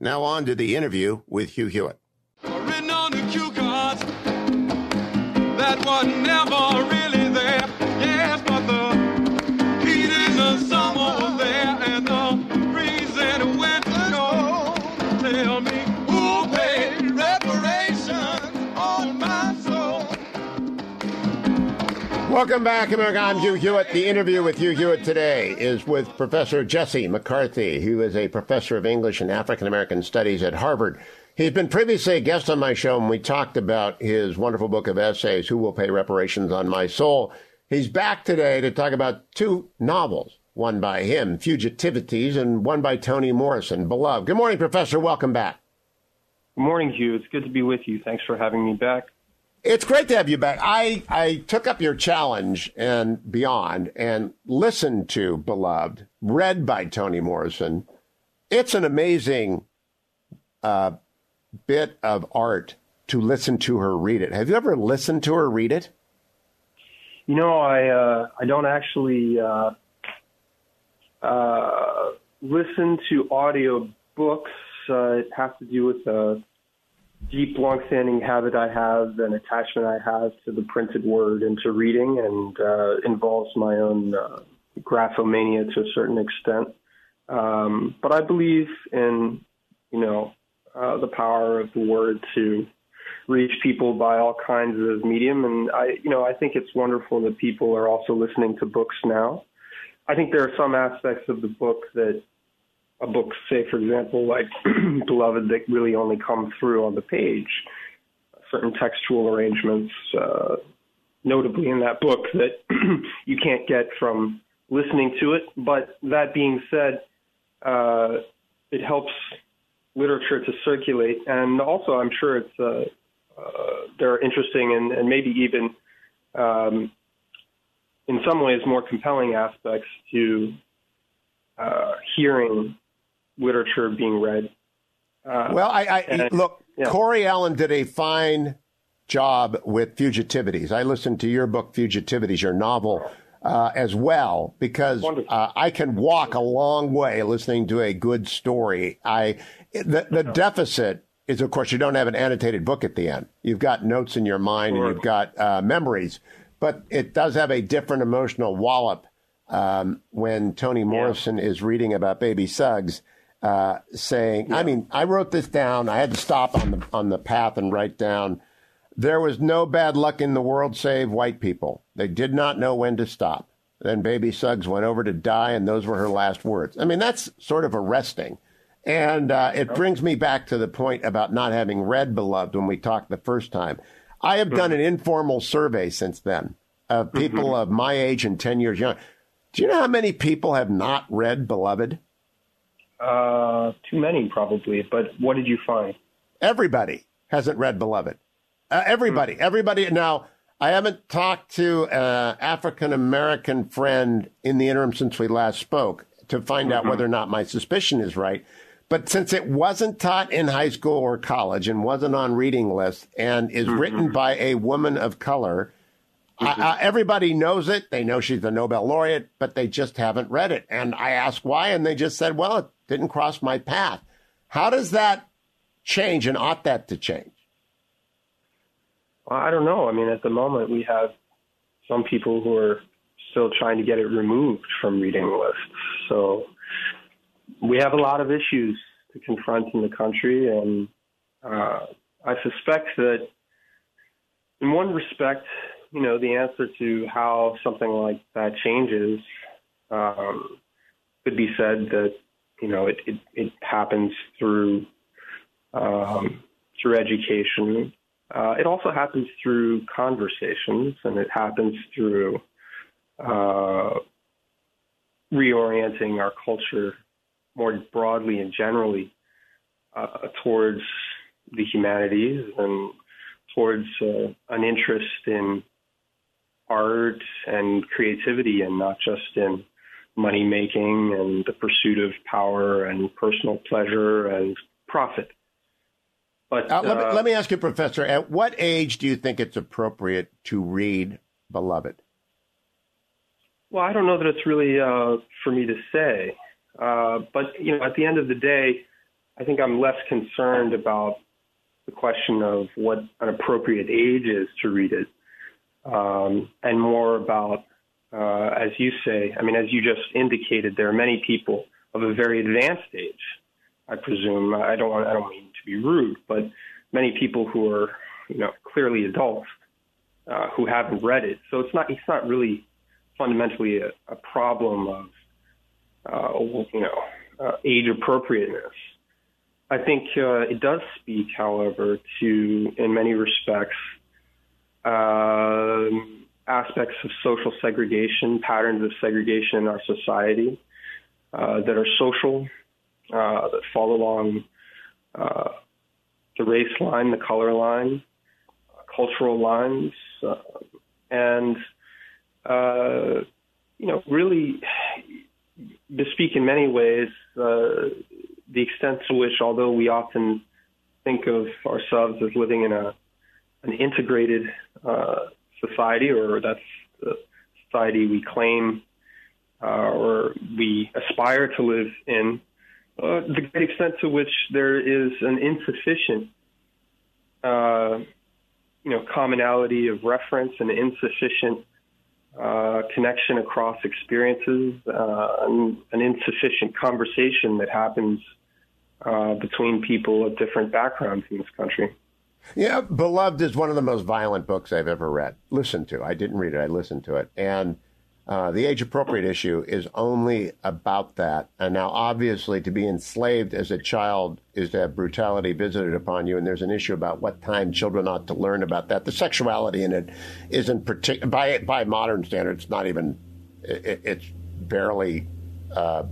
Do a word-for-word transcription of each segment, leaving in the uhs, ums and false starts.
Now on to The Interview with Hugh Hewitt. Written on the cue cards that was never really there. Yes, but the heat in the summer was there, and the breeze and winter cold. Tell me, who paid reparations on my soul? Welcome back, America. I'm Hugh Hewitt. The Interview with Hugh Hewitt today is with Professor Jesse McCarthy, who is a professor of English and African American Studies at Harvard. He's been previously a guest on my show, and we talked about his wonderful book of essays, Who Will Pay Reparations on My Soul? He's back today to talk about two novels, one by him, Fugitivities, and one by Toni Morrison, Beloved. Good morning, Professor. Welcome back. Good morning, Hugh. It's good to be with you. Thanks for having me back. It's great to have you back. I, I took up your challenge and beyond and listened to Beloved, read by Toni Morrison. It's an amazing uh, bit of art to listen to her read it. Have you ever listened to her read it? You know, I uh, I don't actually uh, uh, listen to audio books. Uh, it has to do with a deep, longstanding habit I have, an attachment I have to the printed word and to reading, and uh, involves my own uh, graphomania to a certain extent. Um, but I believe in, you know, uh, the power of the word to reach people by all kinds of medium. And I, you know, I think it's wonderful that people are also listening to books now. I think there are some aspects of the book that a book, say, for example, like Beloved, that really only come through on the page. Certain textual arrangements, uh, notably in that book, that you can't get from listening to it. But that being said, uh, it helps literature to circulate. And also, I'm sure it's uh, Uh, they're interesting and, and maybe even um, in some ways more compelling aspects to uh, hearing literature being read. Uh, well, I, I and, look, yeah. Corey Allen did a fine job with Fugitivities. I listened to your book, Fugitivities, your novel, uh, as well, because uh, I can walk a long way listening to a good story. I the, the no. deficit is, of course, you don't have an annotated book at the end. You've got notes in your mind, sure, and you've got uh, memories, but it does have a different emotional wallop um, when Toni Morrison yeah. is reading about baby Suggs, uh, saying, yeah. I mean, I wrote this down. I had to stop on the on the path and write down, there was no bad luck in the world save white people. They did not know when to stop. Then baby Suggs went over to die, and those were her last words. I mean, that's sort of arresting. And uh, it brings me back to the point about not having read Beloved when we talked the first time. I have done an informal survey since then of people mm-hmm. of my age and ten years younger. Do you know how many people have not read Beloved? Uh, too many, probably. But what did you find? Everybody hasn't read Beloved. Uh, everybody. Mm-hmm. Everybody. Now, I haven't talked to an African-American friend in the interim since we last spoke to find mm-hmm. out whether or not my suspicion is right. But since it wasn't taught in high school or college and wasn't on reading lists and is mm-hmm. written by a woman of color, mm-hmm. I, I, everybody knows it. They know she's a Nobel laureate, but they just haven't read it. And I asked why, and they just said, well, it didn't cross my path. How does that change, and ought that to change? Well, I don't know. I mean, at the moment, we have some people who are still trying to get it removed from reading lists. So we have a lot of issues to confront in the country, and Uh, I suspect that in one respect, you know, the answer to how something like that changes um, could be said that, you know, it, it, it happens through um, through education. Uh, it also happens through conversations, and it happens through uh, reorienting our culture more broadly and generally uh, towards the humanities and towards uh, an interest in art and creativity, and not just in money making and the pursuit of power and personal pleasure and profit. But uh, uh, let, me, let me ask you, Professor, at what age do you think it's appropriate to read Beloved? Well, I don't know that it's really uh, for me to say. Uh, but, you know, at the end of the day, I think I'm less concerned about the question of what an appropriate age is to read it, um, and more about, uh, as you say, I mean, as you just indicated, there are many people of a very advanced age, I presume. I don't I don't mean to be rude, but many people who are, you know, clearly adults uh, who haven't read it. So it's not it's not really fundamentally a, a problem of Uh, you know, uh, age appropriateness. I think uh, it does speak, however, to, in many respects, uh, aspects of social segregation, patterns of segregation in our society uh, that are social, uh, that fall along uh, the race line, the color line, uh, cultural lines, uh, and, uh, you know, really... to speak in many ways, uh, the extent to which, although we often think of ourselves as living in a an integrated uh, society, or that's the society we claim uh, or we aspire to live in, uh, the great extent to which there is an insufficient, uh, you know, commonality of reference and insufficient Uh, connection across experiences, uh, an, an insufficient conversation that happens uh, between people of different backgrounds in this country. Yeah, Beloved is one of the most violent books I've ever read, listened to. I didn't read it, I listened to it. And uh, the age-appropriate issue is only about that. And now, obviously, to be enslaved as a child is to have brutality visited upon you, and there's an issue about what time children ought to learn about that. The sexuality in it isn't particular by by modern standards. Not even it, it's barely uh,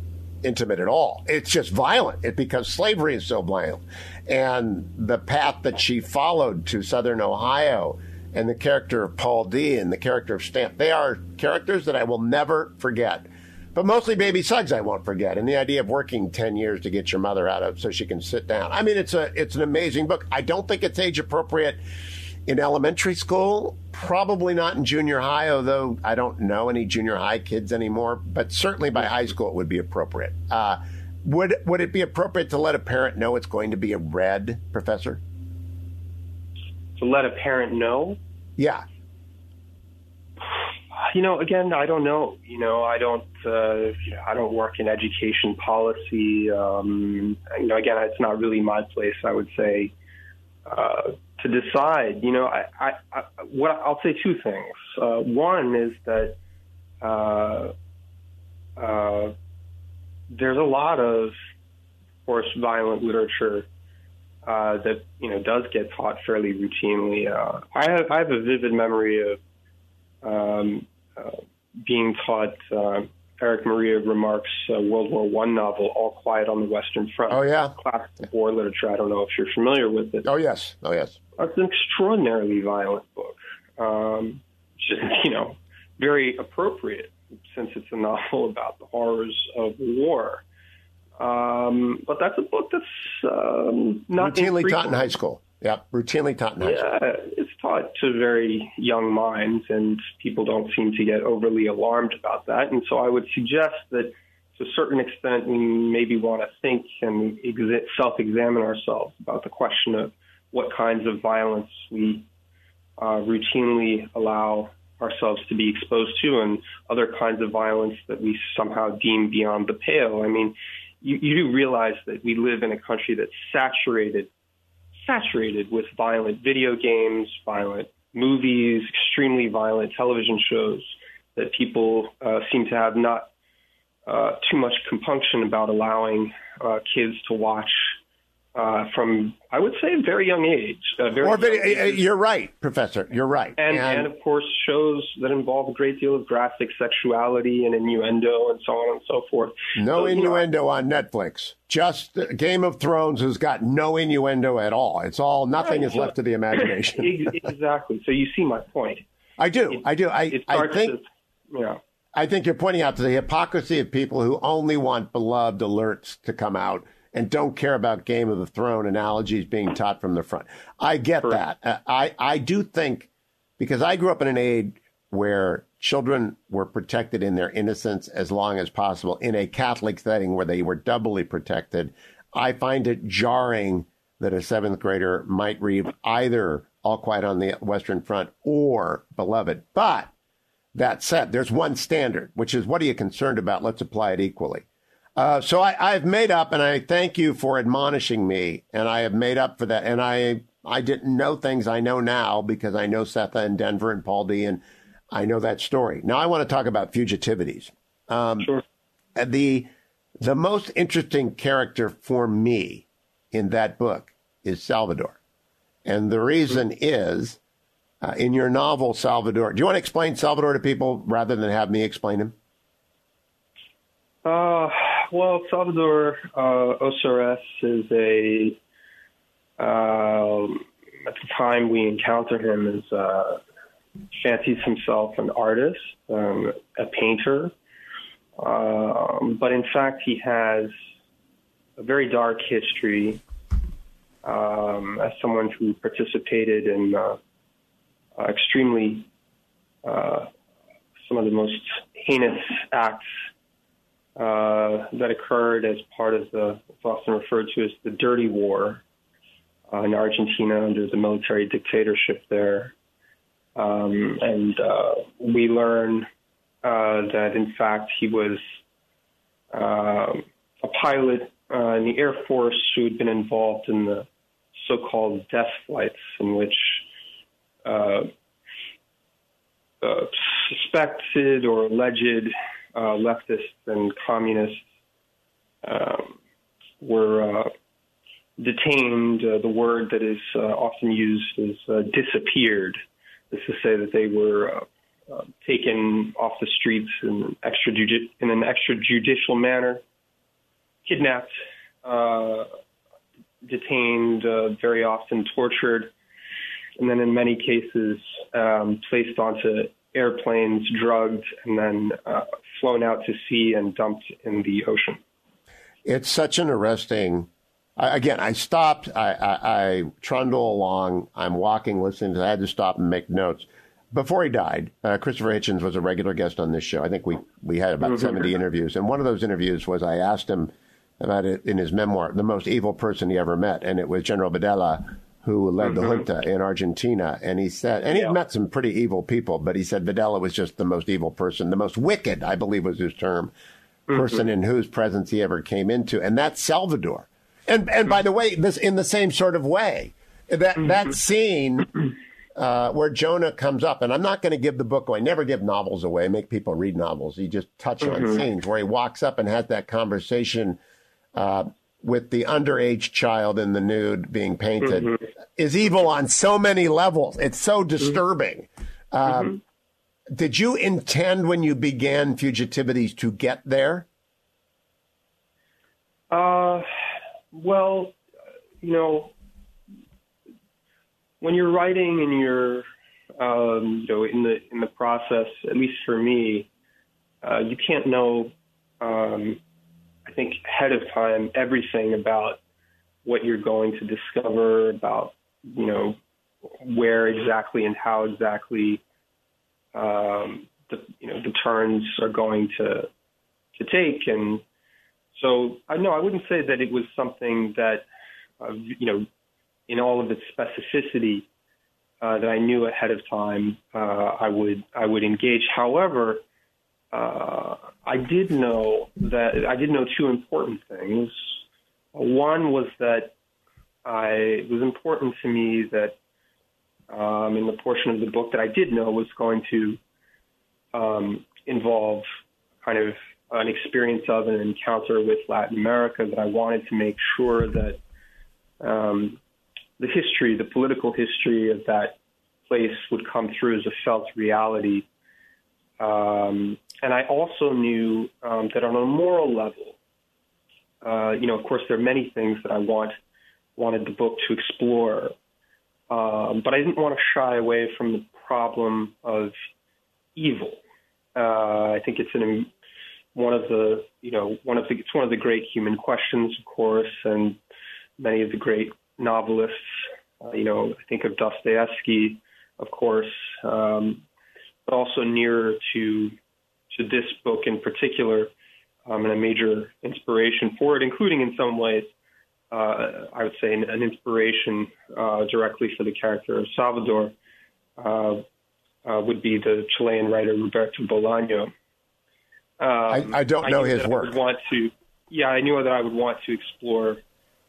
intimate at all. It's just violent. It because slavery is so violent, and the path that she followed to Southern Ohio, and the character of Paul D and the character of Stamp. They are characters that I will never forget. But mostly Baby Suggs I won't forget, and the idea of working ten years to get your mother out of so she can sit down. I mean, it's a it's an amazing book. I don't think it's age-appropriate in elementary school, probably not in junior high, although I don't know any junior high kids anymore, but certainly by high school it would be appropriate. Uh, would, would it be appropriate to let a parent know it's going to be read, Professor? To let a parent know? Yeah. You know, again, I don't know. You know, I don't. Uh, I don't work in education policy. Um, you know, again, it's not really my place, I would say, uh, to decide. You know, I, I, I, what I'll say two things. Uh, one is that uh, uh, there's a lot of, of course, violent literature uh, that you know does get taught fairly routinely. Uh, I have, I have a vivid memory of. Um, uh, being taught uh, Eric Maria Remarque's uh, World War One novel, All Quiet on the Western Front. Oh, yeah. Classic war literature. I don't know if you're familiar with it. Oh, yes. Oh, yes. It's an extraordinarily violent book. Um, just, you know, very appropriate since it's a novel about the horrors of war. Um, but that's a book that's um, not routinely taught in high school. Yeah, routinely taught in high school. Yeah, it's taught to very young minds, and people don't seem to get overly alarmed about that. And so I would suggest that to a certain extent we maybe want to think and self-examine ourselves about the question of what kinds of violence we uh, routinely allow ourselves to be exposed to and other kinds of violence that we somehow deem beyond the pale. I mean, you, you do realize that we live in a country that's saturated saturated with violent video games, violent movies, extremely violent television shows that people uh, seem to have not uh, too much compunction about allowing uh, kids to watch uh, from, I would say, a very young age. Uh, very or, young age. You're right, Professor. You're right. And, and, and, of course, shows that involve a great deal of graphic sexuality and innuendo and so on and so forth. No so, innuendo you know, on Netflix. Just Game of Thrones has got no innuendo at all. It's all, nothing right, is so, left to the imagination. Exactly. So you see my point. I do. It, I do. I, I think... To, Yeah. I think you're pointing out to the hypocrisy of people who only want beloved alerts to come out and don't care about Game of the Throne analogies being taught from the front. I get Correct. that. Uh, I, I do think, because I grew up in an age where children were protected in their innocence as long as possible in a Catholic setting where they were doubly protected. I find it jarring that a seventh grader might read either All Quiet on the Western Front or Beloved. But that said, there's one standard, which is what are you concerned about? Let's apply it equally. Uh, so I, I've made up, and I thank you for admonishing me, and I have made up for that. And I I didn't know things I know now because I know Setha and Denver and Paul D, and I know that story. Now I want to talk about Fugitivities. Um, sure. The, the most interesting character for me in that book is Salvador. And the reason is... Uh, in your novel, Salvador, do you want to explain Salvador to people rather than have me explain him? Uh, well, Salvador uh, Osorés is a, uh, at the time we encounter him, is uh, fancies himself an artist, um, a painter. Uh, but in fact, he has a very dark history um, as someone who participated in... Uh, Uh, extremely, uh, some of the most heinous acts uh, that occurred as part of the, what's often referred to as the Dirty War uh, in Argentina under the military dictatorship there. Um, and uh, we learn uh, that, in fact, he was uh, a pilot uh, in the Air Force who had been involved in the so-called death flights in which Uh, uh, suspected or alleged uh, leftists and communists um, were uh, detained. Uh, the word that is uh, often used is uh, disappeared. This is to say that they were uh, uh, taken off the streets in, extrajudi- in an extrajudicial manner, kidnapped, uh, detained, uh, very often tortured, and then in many cases um, placed onto airplanes, drugged, and then uh, flown out to sea and dumped in the ocean. It's such an arresting... I, again, I stopped. I, I, I trundle along. I'm walking, listening. I had to stop and make notes. Before he died, uh, Christopher Hitchens was a regular guest on this show. I think we, we had about seventy interviews. And one of those interviews was I asked him about it in his memoir, the most evil person he ever met, and it was General Videla, who led the junta in Argentina. And he said, and he yeah. met some pretty evil people, but he said Videla was just the most evil person, the most wicked, I believe was his term, mm-hmm. person in whose presence he ever came into. And that's Salvador. And and mm-hmm. by the way, this in the same sort of way, that, mm-hmm. that scene uh, where Jonah comes up, and I'm not going to give the book away, never give novels away, make people read novels. You just touch mm-hmm. on scenes where he walks up and has that conversation uh with the underage child in the nude being painted mm-hmm. is evil on so many levels. It's so disturbing. Mm-hmm. Um, mm-hmm. Did you intend when you began Fugitivities to get there? Uh, well, you know, when you're writing and you're, um, you know, in the, in the process, at least for me, uh, you can't know, um, I think ahead of time, everything about what you're going to discover, about, you know, where exactly and how exactly, um, the, you know, the turns are going to to take. And so I know I wouldn't say that it was something that, uh, you know, in all of its specificity uh, that I knew ahead of time uh, I would I would engage. However, Uh, I did know that I did know two important things. One was that I, it was important to me that um, in the portion of the book that I did know was going to um, involve kind of an experience of an encounter with Latin America, that I wanted to make sure that um, the history, the political history of that place would come through as a felt reality. Um, and I also knew um, that on a moral level, uh, you know, of course, there are many things that I want wanted the book to explore, um, but I didn't want to shy away from the problem of evil. Uh, I think it's an one of the, you know, one of the, it's one of the great human questions, of course, and many of the great novelists, uh, you know, I think of Dostoevsky, of course, um, but also nearer to to this book in particular, um, and a major inspiration for it, including in some ways, uh, I would say, an, an inspiration uh, directly for the character of Salvador, uh, uh, would be the Chilean writer Roberto Bolaño. Um, I, I don't know I his work. I want to, yeah, I knew that I would want to explore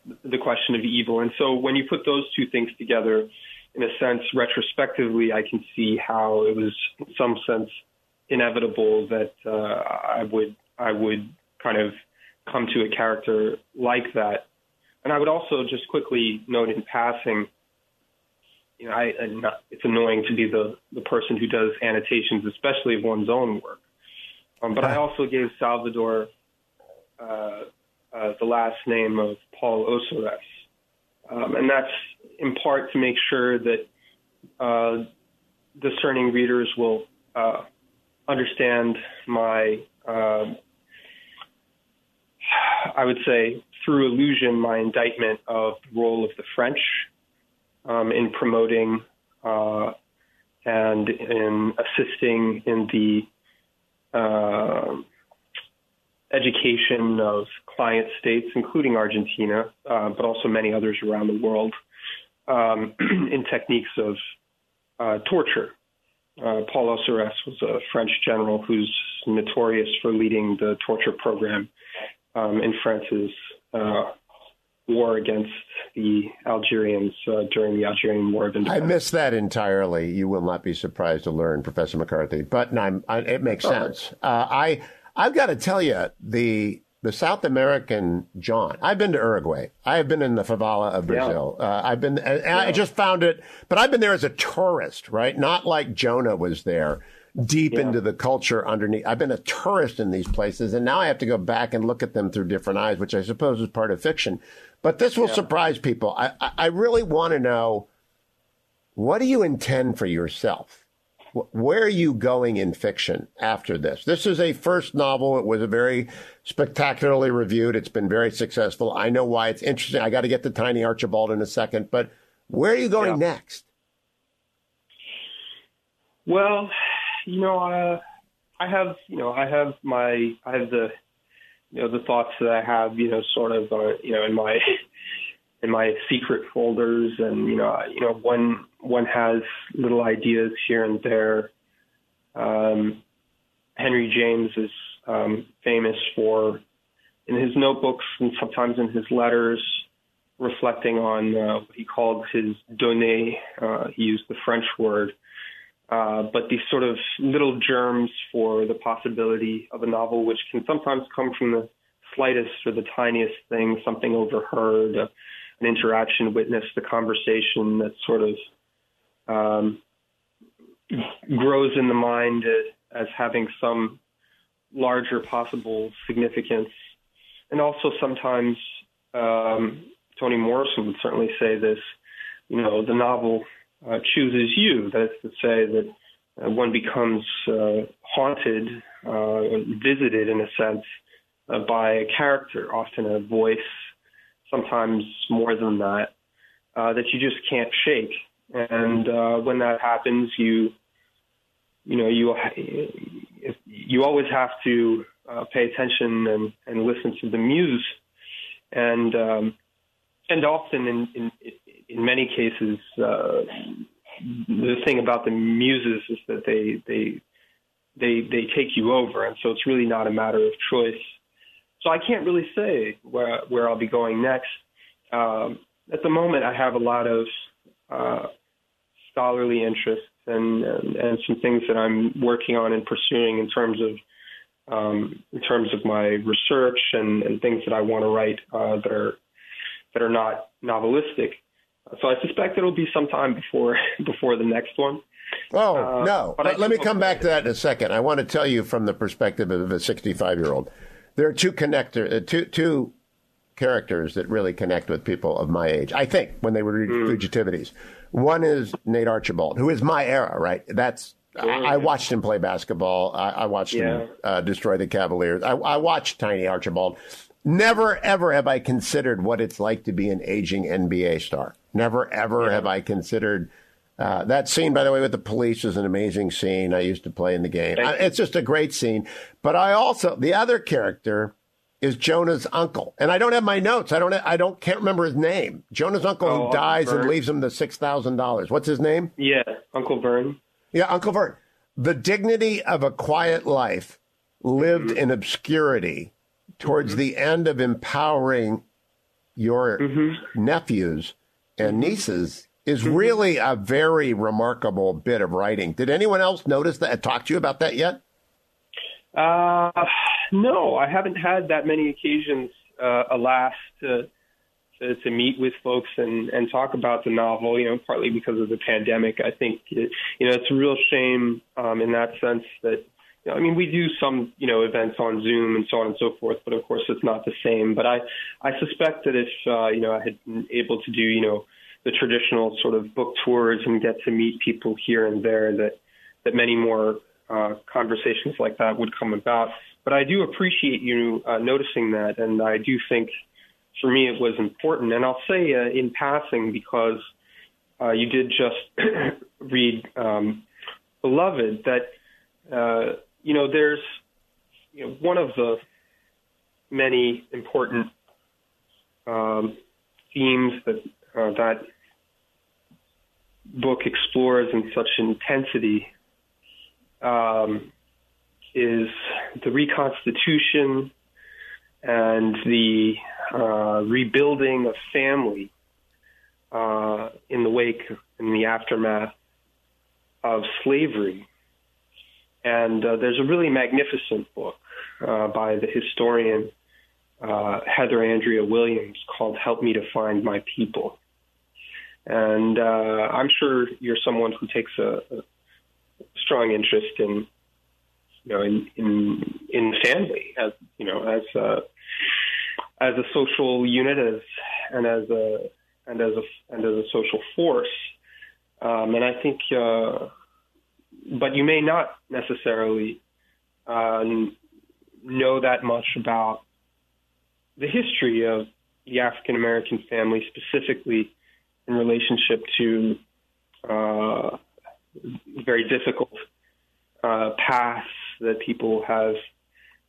the question of evil. And so when you put those two things together, in a sense, retrospectively, I can see how it was in some sense inevitable that uh, I would I would kind of come to a character like that. And I would also just quickly note in passing, you know, I, I'm not, it's annoying to be the, the person who does annotations, especially of one's own work. Um, but I also gave Salvador uh, uh, the last name of Paul Osores, um, and that's in part to make sure that uh, discerning readers will uh, understand my, uh, I would say, through allusion, my indictment of the role of the French um, in promoting uh, and in assisting in the Uh, education of client states, including Argentina, uh, but also many others around the world, um, in techniques of uh, torture. Uh, Paul Osores was a French general who's notorious for leading the torture program um, in France's uh, war against the Algerians uh, during the Algerian War of Independence. I missed that entirely. You will not be surprised to learn, Professor McCarthy, but no, I, it makes sense. Uh, I, I've got to tell you, the the South American John, I've been to Uruguay. I've been in the favela of Brazil. Yeah. Uh, I've been, and yeah. I just found it, but I've been there as a tourist, right? Not like Jonah was there, deep yeah. into the culture underneath. I've been a tourist in these places, and now I have to go back and look at them through different eyes, which I suppose is part of fiction. But this will yeah. surprise people. I, I really want to know, what do you intend for yourself? Where are you going in fiction after this? This is a first novel. It was a very spectacularly reviewed. It's been very successful. I know why it's interesting. I got to get to Tiny Archibald in a second. But where are you going yeah. next? Well, you know, uh, I have, you know, I have my, I have the, you know, the thoughts that I have, you know, sort of, uh, you know, in my, in my secret folders, and, you know, you know, one, one has little ideas here and there. Um, Henry James is um, famous for, in his notebooks and sometimes in his letters, reflecting on uh, what he called his données. Uh, he used the French word. Uh, but these sort of little germs for the possibility of a novel, which can sometimes come from the slightest or the tiniest thing, something overheard, uh, an interaction witnessed, the conversation that sort of um, grows in the mind as having some larger possible significance. And also sometimes, um, Toni Morrison would certainly say this, you know, the novel Uh, chooses you. That is to say that uh, one becomes uh, haunted, uh, visited in a sense uh, by a character, often a voice, sometimes more than that, uh, that you just can't shake. And uh, when that happens, you, you know, you you always have to uh, pay attention and, and listen to the muse, and um, and often in, in In many cases, uh, the thing about the muses is that they they they they take you over, and so it's really not a matter of choice. So I can't really say where where I'll be going next. Um, at the moment, I have a lot of uh, scholarly interests and, and, and some things that I'm working on and pursuing in terms of um, in terms of my research and, and things that I want to write uh, that are that are not novelistic. So I suspect it'll be some time before before the next one. Oh, uh, no. Let, let me come back to that in a second. I want to tell you from the perspective of a sixty-five-year-old. There are two connector, uh, two two characters that really connect with people of my age, I think, when they were reading mm. Fugitivities. One is Nate Archibald, who is my era, right? That's oh, I, yeah. I watched him play basketball. I, I watched yeah. him uh, destroy the Cavaliers. I, I watched Tiny Archibald. Never, ever have I considered what it's like to be an aging N B A star. Never, ever yeah. have I considered uh, that scene, by the way, with the police is an amazing scene. I used to play in the game. I, it's just a great scene. But I also, the other character is Jonah's uncle. And I don't have my notes. I don't, I don't, can't remember his name. Jonah's uncle oh, who dies Uncle Vern. And leaves him the six thousand dollars. What's his name? Yeah, Uncle Vern. Yeah, Uncle Vern. The dignity of a quiet life lived mm-hmm. in obscurity towards mm-hmm. the end of empowering your mm-hmm. nephews and nieces is really a very remarkable bit of writing. Did anyone else notice that, talk to you about that yet? Uh, no, I haven't had that many occasions, uh, alas, to, to, to meet with folks and, and talk about the novel, you know, partly because of the pandemic. I think, it, you know, it's a real shame um, in that sense that, you know, I mean, we do some, you know, events on Zoom and so on and so forth, but of course it's not the same. But I, I suspect that if, uh, you know, I had been able to do, you know, the traditional sort of book tours and get to meet people here and there, that, that many more uh, conversations like that would come about. But I do appreciate you uh, noticing that. And I do think for me it was important. And I'll say uh, in passing, because uh, you did just read um, Beloved, that, uh, you know, there's you know, one of the many important um, themes that uh, that book explores in such intensity um, is the reconstitution and the uh, rebuilding of family uh, in the wake, in the aftermath of slavery. And uh, there's a really magnificent book uh, by the historian uh, Heather Andrea Williams called Help Me to Find My People. And uh, I'm sure you're someone who takes a, a strong interest in, you know, in in, in family, as you know, as a, as a social unit, as and as a and as a and as a social force. Um, and I think, uh, but you may not necessarily uh, know that much about the history of the African American family, specifically in relationship to uh, very difficult uh, paths that people have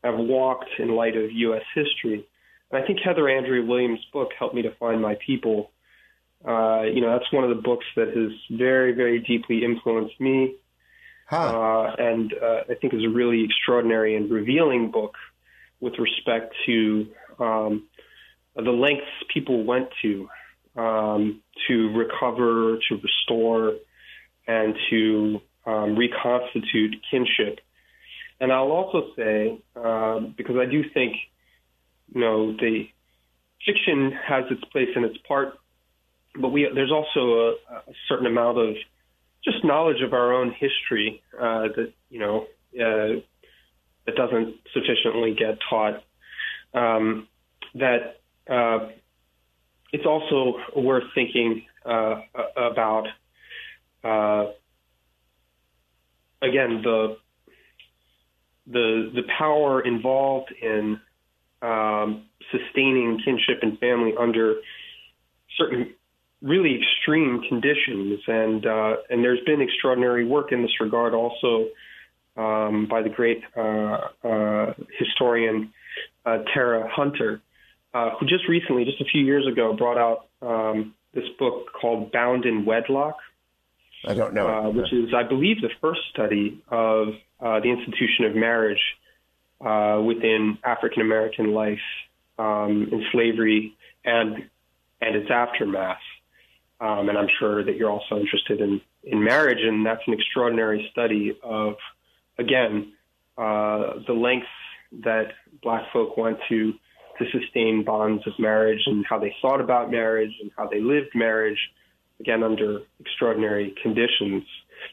have walked in light of U S history. And I think Heather Andrea Williams' book, Help Me to Find My People, uh, you know, that's one of the books that has very, very deeply influenced me. Huh. Uh, and uh, I think is a really extraordinary and revealing book with respect to um, the lengths people went to. Um, to recover, to restore, and to um, reconstitute kinship. And I'll also say, uh, because I do think, you know, the fiction has its place and its part, but we there's also a, a certain amount of just knowledge of our own history uh, that, you know, uh, that doesn't sufficiently get taught, um, that uh it's also worth thinking uh, about, uh, again, the, the the power involved in um, sustaining kinship and family under certain really extreme conditions. And uh, and there's been extraordinary work in this regard also um, by the great uh, uh, historian uh, Tara Hunter, Uh, who just recently, just a few years ago, brought out um, this book called Bound in Wedlock. I don't know. Uh, which is, I believe, the first study of uh, the institution of marriage uh, within African-American life um, in slavery and and its aftermath. Um, and I'm sure that you're also interested in, in marriage, and that's an extraordinary study of, again, uh, the lengths that Black folk went to to sustain bonds of marriage and how they thought about marriage and how they lived marriage, again, under extraordinary conditions.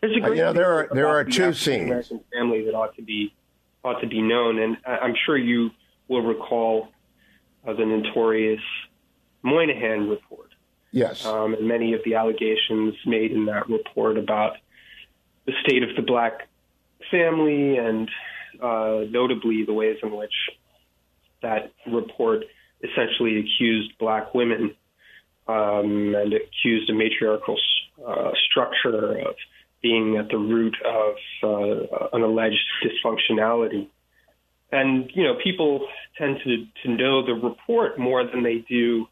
There's a great uh, yeah, there are there are the two scenes. American family that ought to be ought to be known, and I'm sure you will recall uh, the notorious Moynihan report. Yes, um, and many of the allegations made in that report about the state of the Black family, and uh, notably the ways in which that report essentially accused Black women um, and accused a matriarchal uh, structure of being at the root of uh, an alleged dysfunctionality. And, you know, people tend to, to know the report more than they do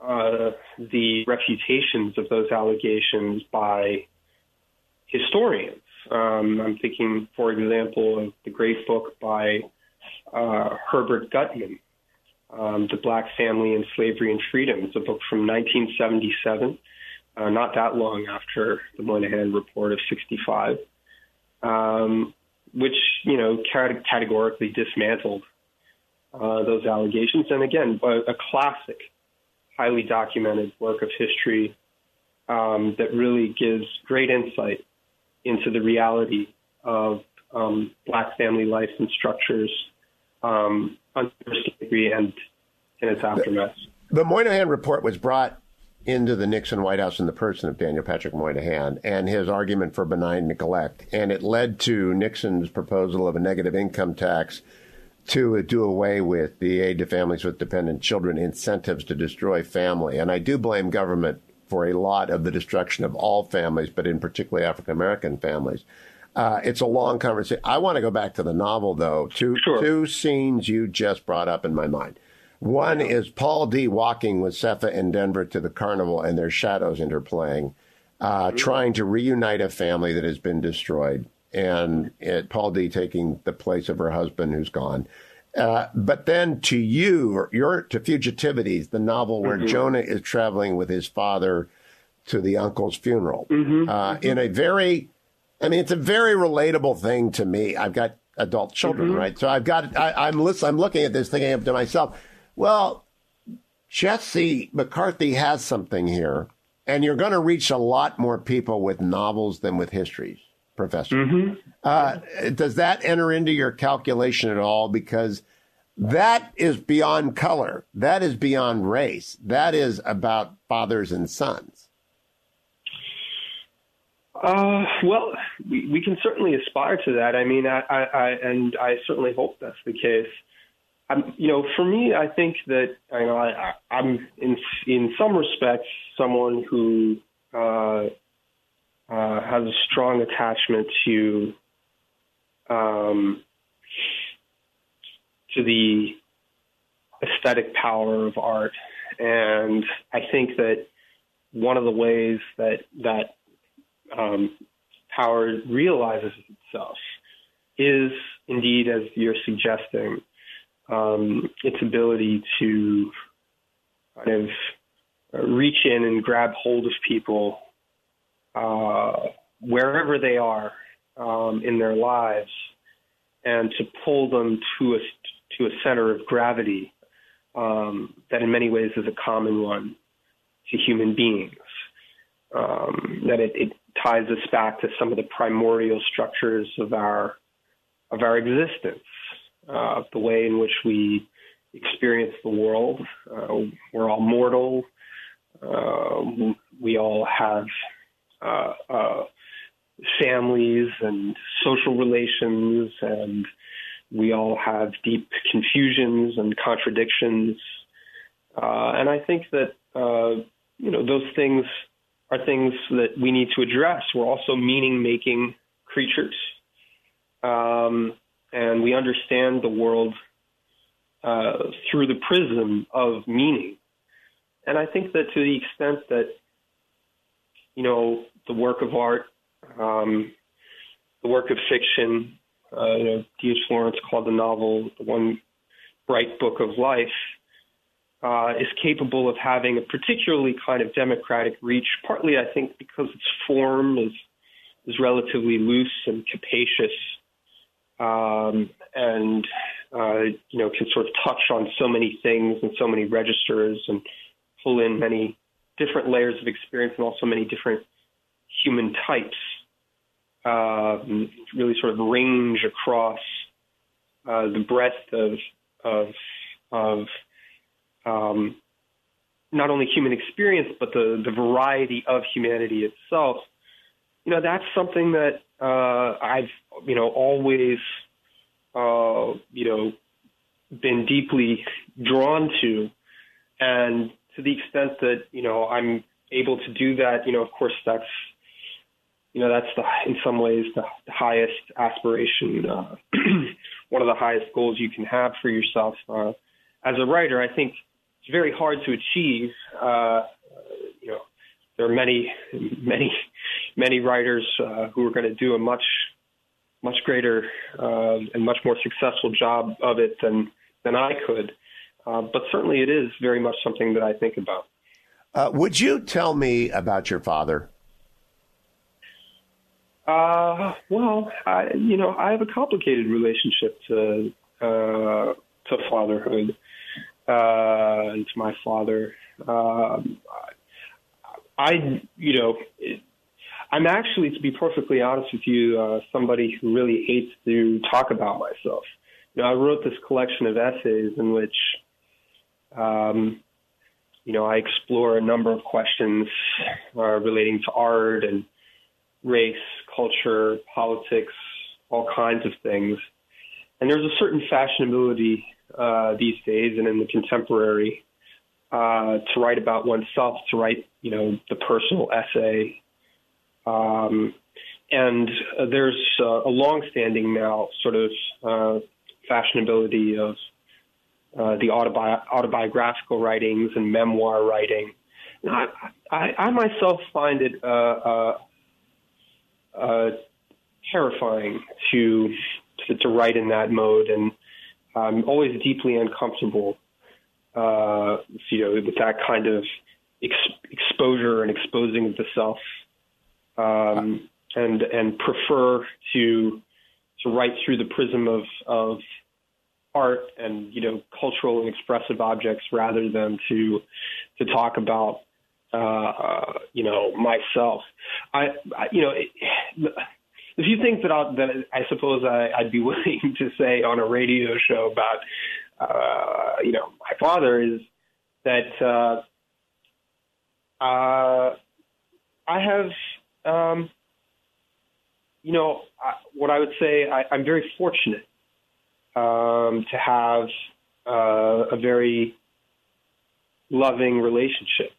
uh, the refutations of those allegations by historians. Um, I'm thinking, for example, of the great book by uh, Herbert Gutman, um, The Black Family and Slavery and Freedom. It's a book from nineteen seventy-seven, uh, not that long after the Moynihan Report of sixty-five, um, which, you know, cat- categorically dismantled uh, those allegations. And again, a, a classic, highly documented work of history um, that really gives great insight into the reality of um, Black family life and structures um, under slavery and in its aftermath. The, the Moynihan Report was brought into the Nixon White House in the person of Daniel Patrick Moynihan and his argument for benign neglect. And it led to Nixon's proposal of a negative income tax to do away with the aid to families with dependent children, incentives to destroy family. And I do blame government for a lot of the destruction of all families, but in particularly African-American families. Uh, it's a long conversation. I want to go back to the novel, though. Two, sure. two scenes you just brought up in my mind. One is Paul D walking with Setha in Denver to the carnival, and their shadows interplaying, uh, mm-hmm. trying to reunite a family that has been destroyed, and it, Paul D taking the place of her husband who's gone. Uh, but then to you, or your, to Fugitivities, the novel where mm-hmm. Jonah is traveling with his father to the uncle's funeral, mm-hmm. uh, mm-hmm. in a very, I mean, it's a very relatable thing to me. I've got adult children, mm-hmm. right? So I've got, I, I'm listen, I'm looking at this thinking to myself, well, Jesse McCarthy has something here, and you're going to reach a lot more people with novels than with histories, Professor. Mm-hmm. Uh, does that enter into your calculation at all? Because that is beyond color. That is beyond race. That is about fathers and sons. Uh, well, we, we can certainly aspire to that. I mean, I, I, I and I certainly hope that's the case. I'm, you know, for me, I think that you know, I, I'm in in some respects someone who uh, uh, has a strong attachment to um, to the aesthetic power of art, and I think that one of the ways that that um, power realizes itself is indeed, as you're suggesting, Um, its ability to kind of reach in and grab hold of people uh, wherever they are um, in their lives, and to pull them to a to a center of gravity um, that, in many ways, is a common one to human beings. Um, that it, it ties us back to some of the primordial structures of our of our existence. Uh, the way in which we experience the world. Uh, we're all mortal. Uh, we all have uh, uh, families and social relations, and we all have deep confusions and contradictions. Uh, and I think that, uh, you know, those things are things that we need to address. We're also meaning-making creatures. Um And we understand the world uh, through the prism of meaning. And I think that to the extent that, you know, the work of art, um, the work of fiction, uh, you know, D H Lawrence called the novel the one bright book of life, uh, is capable of having a particularly kind of democratic reach, partly, I think, because its form is is relatively loose and capacious, um, and, uh, you know, can sort of touch on so many things and so many registers and pull in many different layers of experience and also many different human types, uh, really sort of range across uh, the breadth of of of um, not only human experience, but the, the variety of humanity itself. You know, that's something that uh, I've, you know, always, uh, you know, been deeply drawn to. And to the extent that, you know, I'm able to do that, you know, of course, that's, you know, that's the, in some ways the, the highest aspiration, uh, one of the highest goals you can have for yourself. Uh, as a writer, I think it's very hard to achieve. Uh, you know, there are many, many, many writers uh, who are going to do a much, much greater uh, and much more successful job of it than than I could. Uh, but certainly it is very much something that I think about. Uh, would you tell me about your father? Uh, well, I, you know, I have a complicated relationship to uh, to fatherhood uh, and to my father. Uh, I, you know, it, I'm actually, to be perfectly honest with you, uh, somebody who really hates to talk about myself. You know, I wrote this collection of essays in which, um, you know, I explore a number of questions uh, relating to art and race, culture, politics, all kinds of things. And there's a certain fashionability uh, these days and in the contemporary uh, to write about oneself, to write, you know, the personal essay. Um, and uh, there's uh, a longstanding now sort of uh, fashionability of uh, the autobi- autobiographical writings and memoir writing. And I, I, I myself find it uh, uh, uh, terrifying to, to to write in that mode, and I'm always deeply uncomfortable, uh, you know, with that kind of ex- exposure and exposing of the self. Um, and and prefer to to write through the prism of of art and, you know, cultural and expressive objects rather than to to talk about uh, you know, myself. I, I you know it, if you think that I'll, that I suppose I, I'd be willing to say on a radio show about uh, you know, my father is that uh, uh, I have. Um, you know, I, what I would say, I, I'm very fortunate um, to have uh, a very loving relationship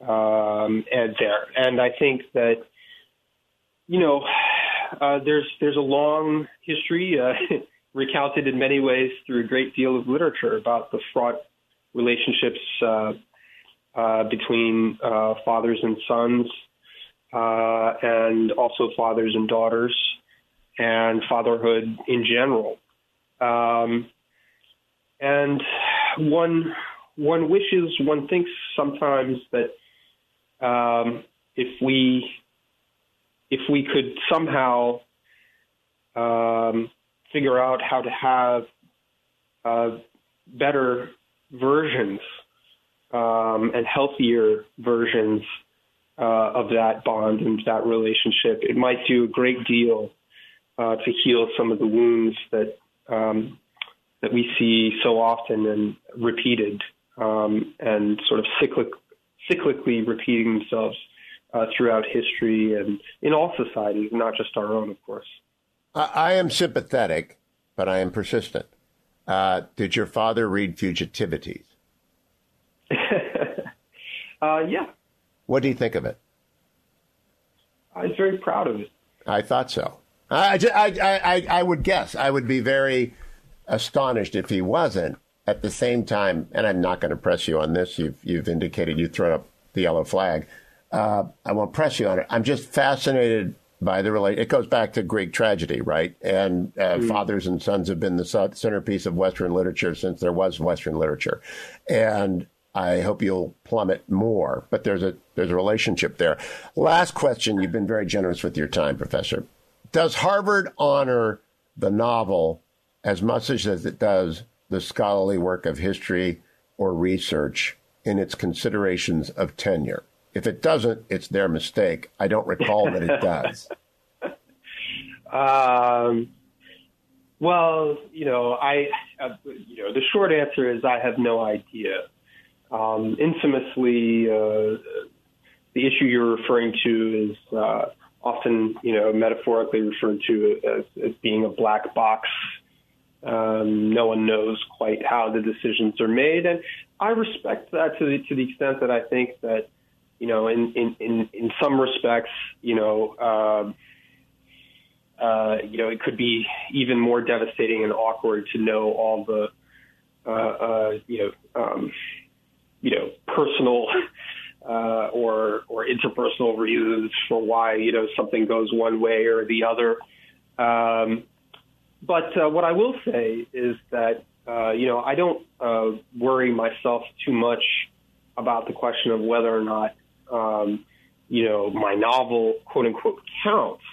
um, and there. And I think that, you know, uh, there's there's a long history uh, recounted in many ways through a great deal of literature about the fraught relationships uh, uh, between uh, fathers and sons. Uh, and also fathers and daughters and fatherhood in general. Um, and one one wishes, one thinks sometimes that um, if we if we could somehow um, figure out how to have uh, better versions um, and healthier versions Uh, of that bond and that relationship, it might do a great deal uh, to heal some of the wounds that um, that we see so often and repeated um, and sort of cyclic, cyclically repeating themselves uh, throughout history and in all societies, not just our own, of course. I, I am sympathetic, but I am persistent. Uh, did your father read Fugitivities? uh, yeah. What do you think of it? I was very proud of it. I thought so. I, I, I, I would guess. I would be very astonished if he wasn't. At the same time, and I'm not going to press you on this. You've, you've indicated you throw up the yellow flag. Uh, I won't press you on it. I'm just fascinated by the relation. It goes back to Greek tragedy, right? And uh, mm-hmm. fathers and sons have been the centerpiece of Western literature since there was Western literature. And I hope you'll plummet more. But there's a there's a relationship there. Last question. You've been very generous with your time, Professor. Does Harvard honor the novel as much as it does the scholarly work of history or research in its considerations of tenure? If it doesn't, it's their mistake. I don't recall that it does. Um, well, you know, I, uh, you know, the short answer is I have no idea. Um, infamously, uh, the issue you're referring to is uh, often, you know, metaphorically referred to as, as being a black box. Um, no one knows quite how the decisions are made, and I respect that to the to the extent that I think that, you know, in in in, in some respects, you know. Um, Uh, you know, it could be even more devastating and awkward to know all the, uh, uh, you know, um, you know, personal uh, or or interpersonal reasons for why, you know, something goes one way or the other. Um, but uh, what I will say is that, uh, you know, I don't uh, worry myself too much about the question of whether or not, um, you know, my novel, quote unquote, counts.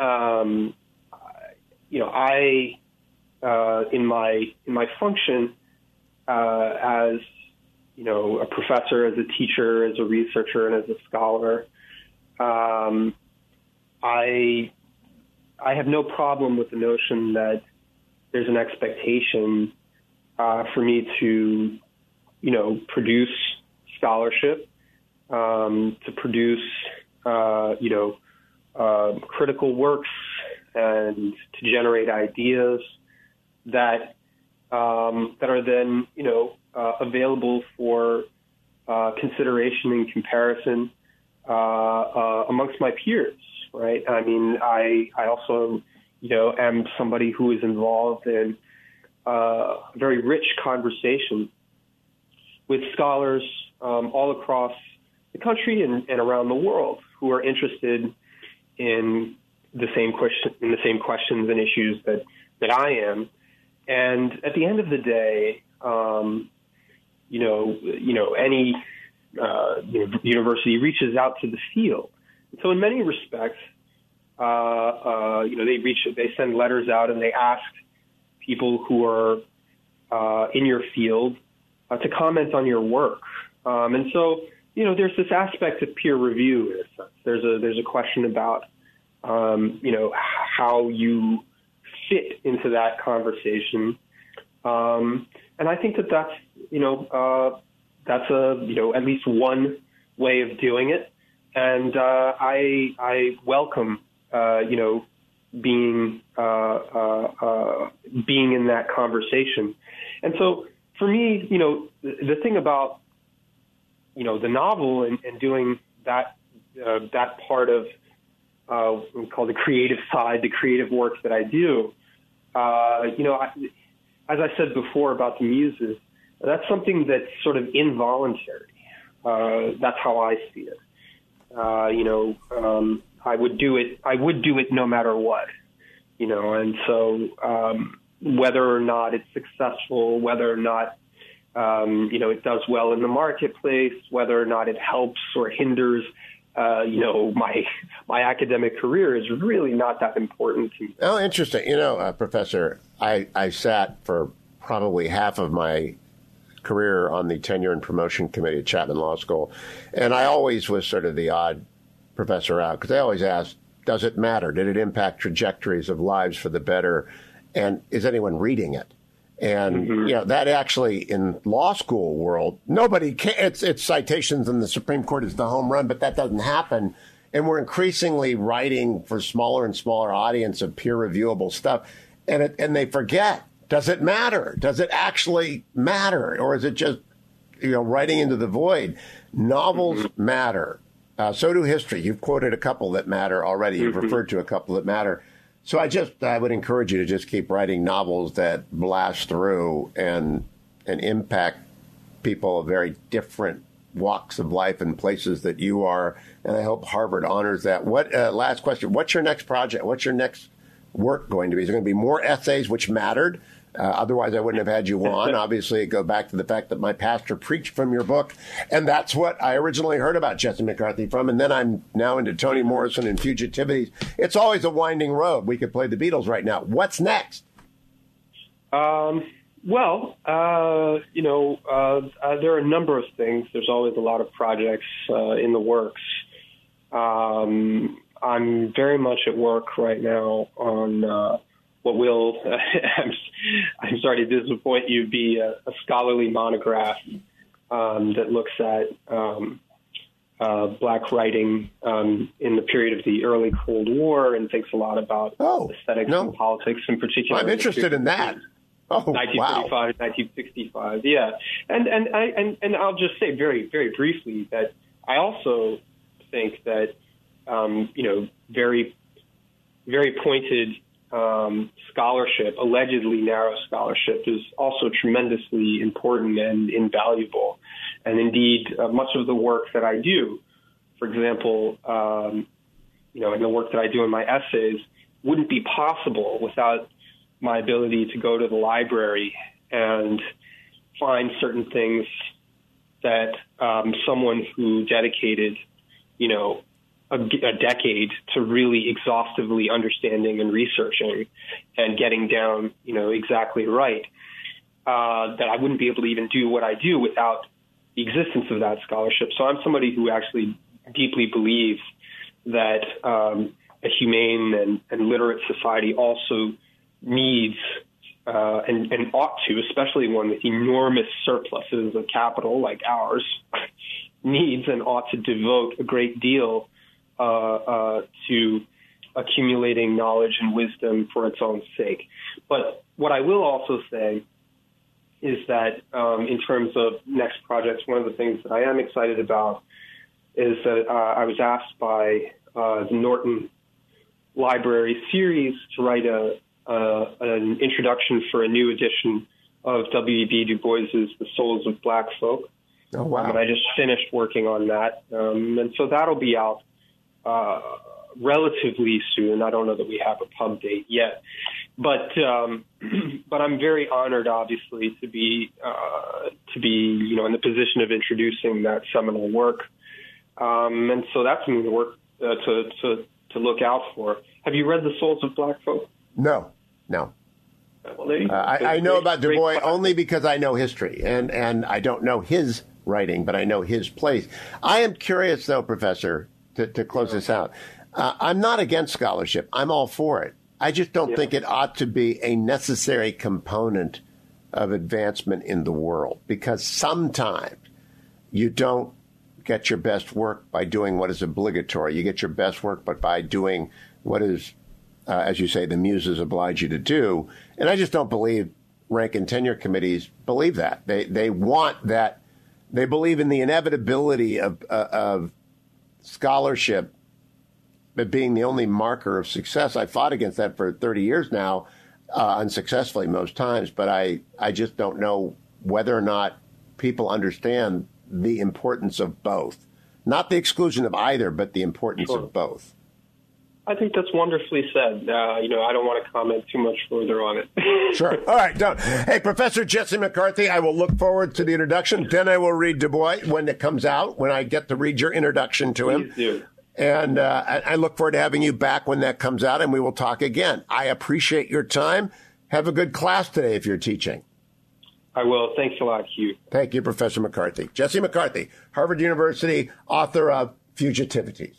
Um, you know, I, uh, in my, in my function, uh, as, you know, a professor, as a teacher, as a researcher, and as a scholar, um, I, I have no problem with the notion that there's an expectation, uh, for me to, you know, produce scholarship, um, to produce, uh, you know, Uh, critical works and to generate ideas that um, that are then, you know, uh, available for uh, consideration and comparison uh, uh, amongst my peers, right? I mean, I I also, you know, am somebody who is involved in uh, very rich conversation with scholars um, all across the country and, and around the world who are interested in the same question, in the same questions and issues that, that I am. And at the end of the day, um, you know, you know, any uh, you know, university reaches out to the field. So in many respects, uh, uh, you know, they reach, they send letters out and they ask people who are uh, in your field uh, to comment on your work. Um, and so, you know, there's this aspect of peer review in a sense. There's a there's a question about, um, you know, how you fit into that conversation, um, and I think that that's you know uh, that's a you know at least one way of doing it. And uh, I I welcome uh, you know being uh, uh, uh, being in that conversation. And so for me, you know, the, the thing about you know, the novel and, and doing that uh, that part of uh, what we call the creative side, the creative work that I do, uh, you know, I, as I said before about the muses, that's something that's sort of involuntary. Uh, that's how I see it. Uh, you know, um, I would do it. I would do it no matter what. You know, and so um, whether or not it's successful, whether or not Um, you know, it does well in the marketplace, whether or not it helps or hinders, uh, you know, my my academic career is really not that important to me. Oh, interesting. You know, uh, Professor, I, I sat for probably half of my career on the Tenure and Promotion Committee at Chapman Law School, and I always was sort of the odd professor out because they always asked, does it matter? Did it impact trajectories of lives for the better? And is anyone reading it? And, mm-hmm. you know, that actually in law school world, nobody can, it's, it's citations and the Supreme Court is the home run, but that doesn't happen. And we're increasingly writing for smaller and smaller audience of peer reviewable stuff. And it, and they forget, does it matter? Does it actually matter? Or is it just, you know, writing into the void? Novels mm-hmm. matter. Uh, so do history. You've quoted a couple that matter already. You've mm-hmm. referred to a couple that matter. So I just I would encourage you to just keep writing novels that blast through and and impact people of very different walks of life and places that you are. And I hope Harvard honors that. What uh, last question? What's your next project? What's your next work going to be? Is there going to be more essays which mattered? Uh, otherwise, I wouldn't have had you on. Obviously, go back to the fact that my pastor preached from your book. And that's what I originally heard about Jesse McCarthy from. And then I'm now into Toni Morrison and Fugitivities. It's always a winding road. We could play the Beatles right now. What's next? Um, well, uh, you know, uh, uh, there are a number of things. There's always a lot of projects uh, in the works. Um, I'm very much at work right now on uh, what will, uh, I'm, I'm sorry to disappoint you, be a, a scholarly monograph um, that looks at um, uh, Black writing um, in the period of the early Cold War and thinks a lot about oh, aesthetics no. and politics in particular. I'm interested in that. Oh, nineteen thirty-five, wow. nineteen sixty-five, yeah. And, and, I, and, and I'll just say very, very briefly that I also think that Um, you know, very, very pointed um, scholarship, allegedly narrow scholarship, is also tremendously important and invaluable. And indeed, uh, much of the work that I do, for example, um, you know, in the work that I do in my essays, wouldn't be possible without my ability to go to the library and find certain things that um, someone who dedicated, you know, A, a decade to really exhaustively understanding and researching and getting down, you know, exactly right, uh, that I wouldn't be able to even do what I do without the existence of that scholarship. So I'm somebody who actually deeply believes that um, a humane and, and literate society also needs uh, and, and ought to, especially one with enormous surpluses of capital like ours, needs and ought to devote a great deal Uh, uh, to accumulating knowledge and wisdom for its own sake. But what I will also say is that um, in terms of next projects, one of the things that I am excited about is that uh, I was asked by uh, the Norton Library series to write a, uh, an introduction for a new edition of W E B Du Bois's The Souls of Black Folk. Oh, wow. Um, and I just finished working on that. Um, and so that'll be out Uh, relatively soon. I don't know that we have a pub date yet, but um, but I'm very honored, obviously, to be uh, to be you know in the position of introducing that seminal work, um, and so that's something to work uh, to to to look out for. Have you read The Souls of Black Folk? No, no. Well, there you go. Uh, I, I know great, about Du Bois only because I know history, and and I don't know his writing, but I know his place. I am curious, though, Professor. To, to close this out, uh, I'm not against scholarship. I'm all for it. I just don't yeah. think it ought to be a necessary component of advancement in the world, because sometimes you don't get your best work by doing what is obligatory. You get your best work, but by doing what is, uh, as you say, the muses oblige you to do. And I just don't believe rank and tenure committees believe that. They they want that. They believe in the inevitability of uh, of scholarship, but being the only marker of success. I fought against that for thirty years now, uh, unsuccessfully most times, but I, I just don't know whether or not people understand the importance of both. Not the exclusion of either, but the importance sure. of both. I think that's wonderfully said. Uh, you know, I don't want to comment too much further on it. Sure. All right. Don't. Hey, Professor Jesse McCarthy, I will look forward to the introduction. Then I will read Du Bois when it comes out, when I get to read your introduction to him. Please do. And uh, I, I look forward to having you back when that comes out, and we will talk again. I appreciate your time. Have a good class today if you're teaching. I will. Thanks a lot, Hugh. Thank you, Professor McCarthy. Jesse McCarthy, Harvard University, author of Fugitivities.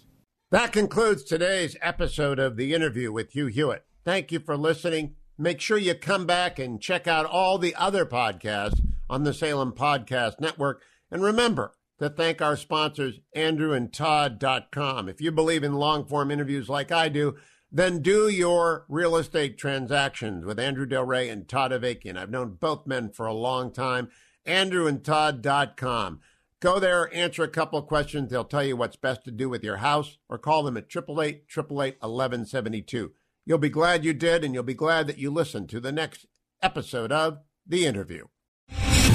That concludes today's episode of The Interview with Hugh Hewitt. Thank you for listening. Make sure you come back and check out all the other podcasts on the Salem Podcast Network. And remember to thank our sponsors, andrew and todd dot com. If you believe in long-form interviews like I do, then do your real estate transactions with Andrew Del Rey and Todd Avakian. I've known both men for a long time. andrew and todd dot com. Go there, answer a couple of questions. They'll tell you what's best to do with your house, or call them at eight eight eight, eight eight eight, one one seven two. You'll be glad you did, and you'll be glad that you listened to the next episode of The Interview.